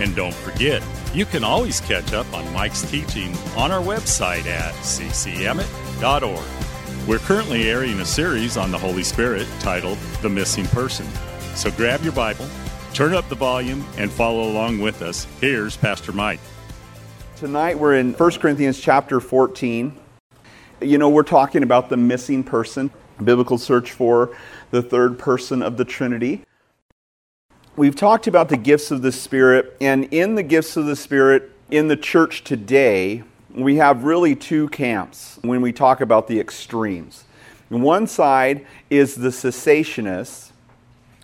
And don't forget, you can always catch up on Mike's teaching on our website at ccemmett.org. We're currently airing a series on the Holy Spirit titled The Missing Person. So grab your Bible, turn up the volume, and follow along with us. Here's Pastor Mike. Tonight we're in 1 Corinthians chapter 14. You know, we're talking about the missing person, a biblical search for the third person of the Trinity. We've talked about the gifts of the Spirit, and in the gifts of the Spirit in the church today, we have really two camps when we talk about the extremes. One side is the cessationists,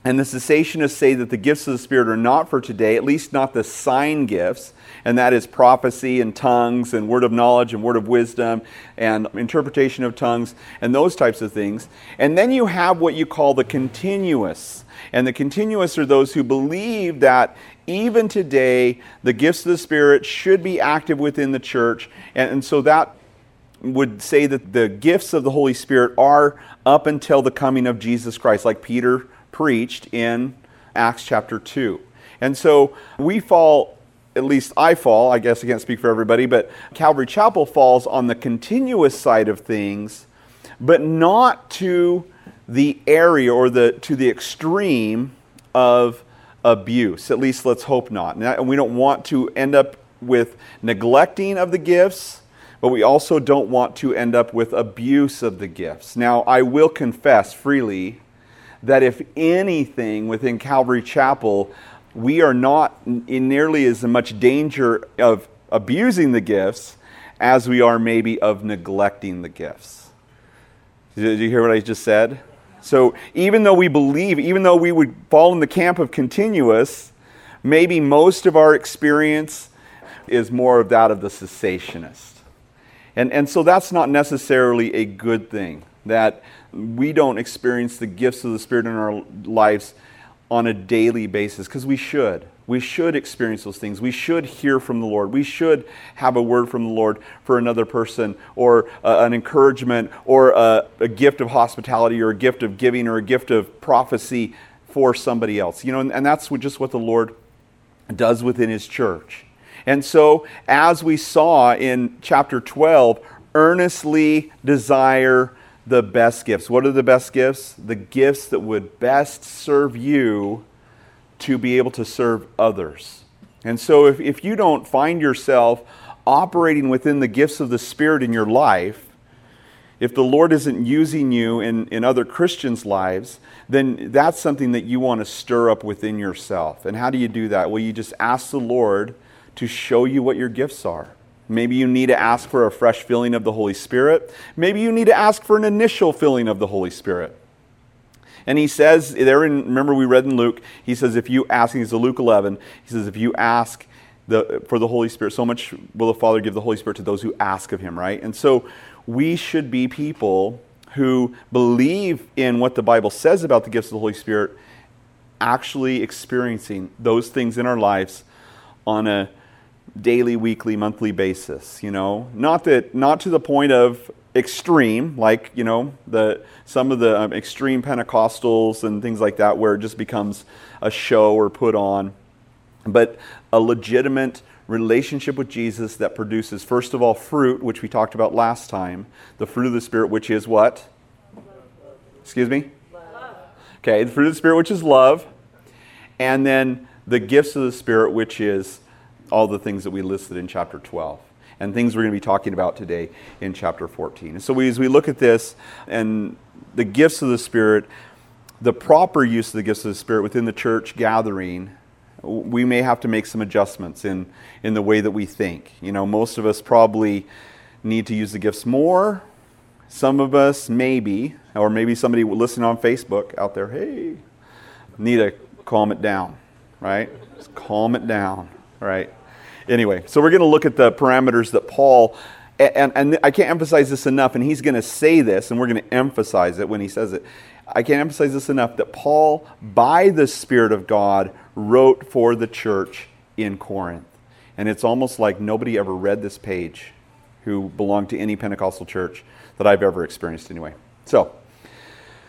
and the cessationists say that the gifts of the Spirit are not for today, at least not the sign gifts, and that is prophecy and tongues and word of knowledge and word of wisdom and interpretation of tongues and those types of things. And then you have what you call the continuous. And the continuous are those who believe that even today, the gifts of the Spirit should be active within the church. And so that would say that the gifts of the Holy Spirit are up until the coming of Jesus Christ, like Peter preached in Acts chapter 2. And so we fall, at least I fall, I guess I can't speak for everybody, but Calvary Chapel falls on the continuous side of things, but not to the area or to the extreme of abuse. At least let's hope not. And we don't want to end up with neglecting of the gifts, but we also don't want to end up with abuse of the gifts. Now, I will confess freely that if anything within Calvary Chapel, we are not in nearly as much danger of abusing the gifts as we are maybe of neglecting the gifts. Did you hear what I just said? So even though we believe, even though we would fall in the camp of continuous, maybe most of our experience is more of that of the cessationist. And so that's not necessarily a good thing, that we don't experience the gifts of the Spirit in our lives on a daily basis, because we should. We should experience those things. We should hear from the Lord. We should have a word from the Lord for another person, or an encouragement, or a gift of hospitality, or a gift of giving, or a gift of prophecy for somebody else. You know, and that's just what the Lord does within His church. And so, as we saw in chapter 12, earnestly desire the best gifts. What are the best gifts? The gifts that would best serve you to be able to serve others. And so if you don't find yourself operating within the gifts of the Spirit in your life, if the Lord isn't using you in other Christians' lives, then that's something that you want to stir up within yourself. And how do you do that? Well, you just ask the Lord to show you what your gifts are. Maybe you need to ask for a fresh filling of the Holy Spirit. Maybe you need to ask for an initial filling of the Holy Spirit. And he says, remember we read in Luke, he says, if you ask, he's in Luke 11, he says, if you ask for the Holy Spirit, so much will the Father give the Holy Spirit to those who ask of Him, right? And so we should be people who believe in what the Bible says about the gifts of the Holy Spirit, actually experiencing those things in our lives on a daily, weekly, monthly basis, you know? Not to the point of extreme, like, you know, some of the extreme Pentecostals and things like that, where it just becomes a show or put on, but a legitimate relationship with Jesus that produces, first of all, fruit, which we talked about last time, the fruit of the Spirit, which is what? Excuse me? Love. Okay, the fruit of the Spirit, which is love, and then the gifts of the Spirit, which is all the things that we listed in chapter 12. And things we're going to be talking about today in chapter 14. So as we look at this and the gifts of the Spirit, the proper use of the gifts of the Spirit within the church gathering, we may have to make some adjustments in the way that we think. You know, most of us probably need to use the gifts more. Some of us maybe, or maybe somebody listening on Facebook out there, hey, need to calm it down, right? Just calm it down, right? Anyway, so we're going to look at the parameters that Paul And I can't emphasize this enough, and he's going to say this, and we're going to emphasize it when he says it. I can't emphasize this enough that Paul, by the Spirit of God, wrote for the church in Corinth. And it's almost like nobody ever read this page who belonged to any Pentecostal church that I've ever experienced anyway. So,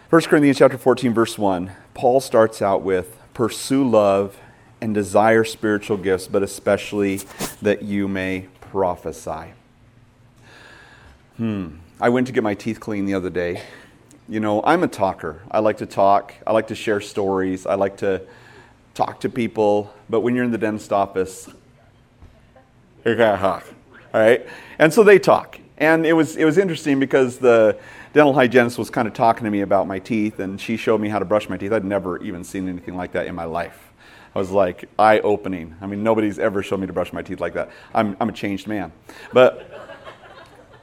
1 Corinthians chapter 14, verse 1, Paul starts out with, "Pursue love and desire spiritual gifts, but especially that you may prophesy." I went to get my teeth cleaned the other day. You know, I'm a talker. I like to talk. I like to share stories. I like to talk to people. But when you're in the dentist office, you're kind of hot. All right? And so they talk. And it was interesting because the dental hygienist was kind of talking to me about my teeth, and she showed me how to brush my teeth. I'd never even seen anything like that in my life. I was like, eye-opening. I mean, nobody's ever shown me to brush my teeth like that. I'm a changed man. But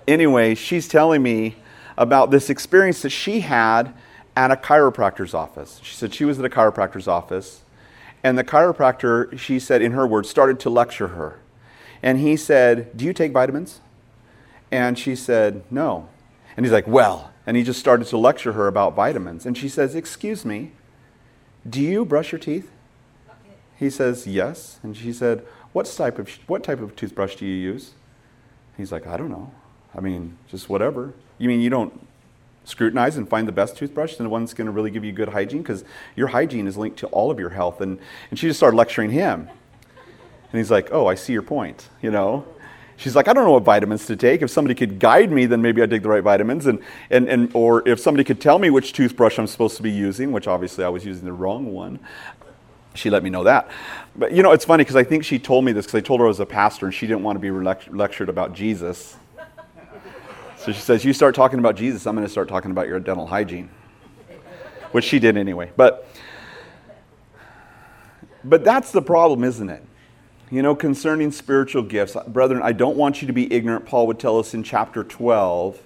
anyway, she's telling me about this experience that she had at a chiropractor's office. She said she was at a chiropractor's office, and the chiropractor, she said, in her words, started to lecture her. And he said, "Do you take vitamins?" And she said, "No." And he's like, "Well." And he just started to lecture her about vitamins. And she says, "Excuse me, do you brush your teeth?" He says, "Yes." And she said, what type of toothbrush do you use?" He's like, "I don't know. I mean, just whatever." "You mean you don't scrutinize and find the best toothbrush and the one that's going to really give you good hygiene? Because your hygiene is linked to all of your health." And she just started lecturing him. And he's like, "Oh, I see your point," you know. She's like, "I don't know what vitamins to take. If somebody could guide me, then maybe I'd take the right vitamins. Or if somebody could tell me which toothbrush I'm supposed to be using," which obviously I was using the wrong one. She let me know that. But, you know, it's funny because I think she told me this because I told her I was a pastor and she didn't want to be lectured about Jesus. So she says, "You start talking about Jesus, I'm going to start talking about your dental hygiene," which she did anyway. But that's the problem, isn't it? You know, concerning spiritual gifts, brethren, I don't want you to be ignorant, Paul would tell us in chapter 12.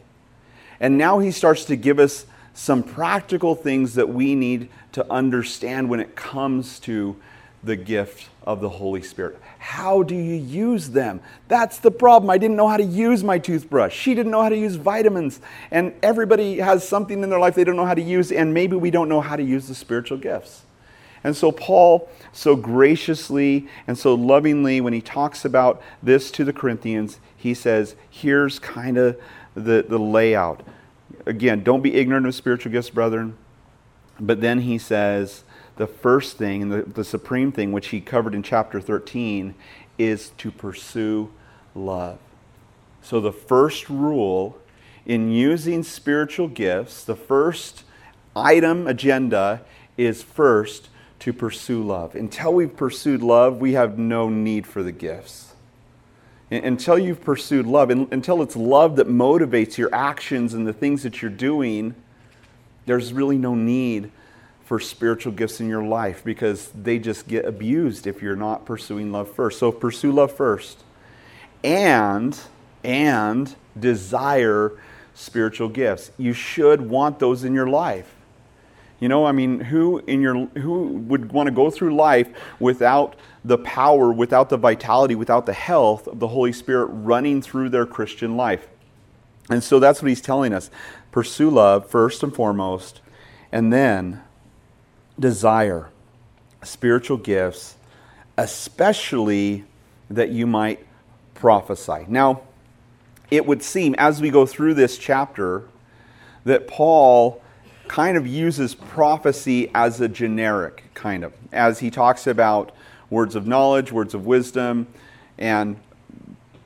And now he starts to give us some practical things that we need to understand when it comes to the gift of the Holy Spirit. How do you use them? That's the problem. I didn't know how to use my toothbrush. She didn't know how to use vitamins. And everybody has something in their life they don't know how to use, and maybe we don't know how to use the spiritual gifts. And so Paul, so graciously and so lovingly, when he talks about this to the Corinthians, he says, here's kind of the layout. Again, don't be ignorant of spiritual gifts, brethren. But then he says, the first thing, and the supreme thing, which he covered in chapter 13, is to pursue love. So the first rule in using spiritual gifts, the first item agenda is first to pursue love. Until we've pursued love, we have no need for the gifts. Until you've pursued love, until it's love that motivates your actions and the things that you're doing, there's really no need for spiritual gifts in your life because they just get abused if you're not pursuing love first. So pursue love first and desire spiritual gifts. You should want those in your life. You know, I mean, who would want to go through life without the power, without the vitality, without the health of the Holy Spirit running through their Christian life? And so that's what he's telling us. Pursue love first and foremost, and then desire spiritual gifts, especially that you might prophesy. Now, it would seem as we go through this chapter that Paul kind of uses prophecy as a generic, kind of, as he talks about words of knowledge, words of wisdom, and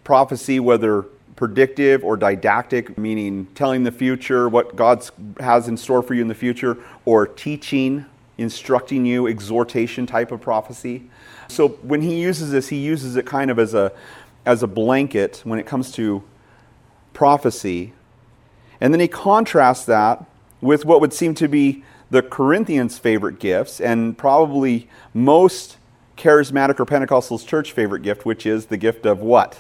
prophecy, whether predictive or didactic, meaning telling the future, what God has in store for you in the future, or teaching, instructing you, exhortation type of prophecy. So when he uses this, he uses it kind of as a blanket when it comes to prophecy. And then he contrasts that with what would seem to be the Corinthians' favorite gifts, and probably most charismatic or Pentecostal's church favorite gift, which is the gift of what?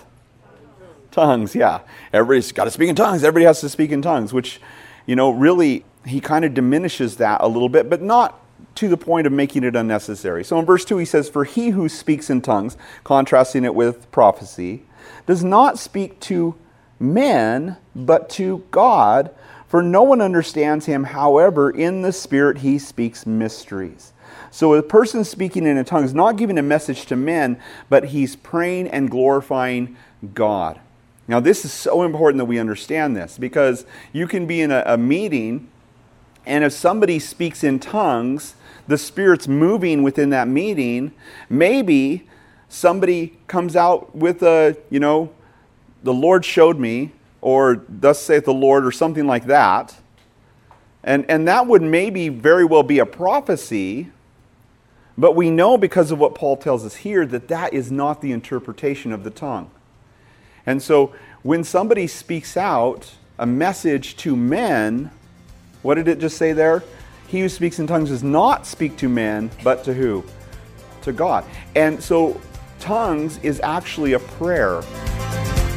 Tongues, yeah. Everybody's got to speak in tongues. Everybody has to speak in tongues, which, you know, really, he kind of diminishes that a little bit, but not to the point of making it unnecessary. So in verse 2, he says, "For he who speaks in tongues," contrasting it with prophecy, "does not speak to men, but to God, for no one understands him. However, in the Spirit he speaks mysteries. So a person speaking in a tongue is not giving a message to men, but he's praying and glorifying God. Now, this is so important that we understand this, because you can be in a meeting, and if somebody speaks in tongues, the Spirit's moving within that meeting. Maybe somebody comes out with a, the Lord showed me, or thus saith the Lord, or something like that. And that would maybe very well be a prophecy, but we know because of what Paul tells us here that that is not the interpretation of the tongue. And so when somebody speaks out a message to men, what did it just say there? He who speaks in tongues does not speak to men, but to who? To God. And so tongues is actually a prayer.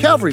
Calvary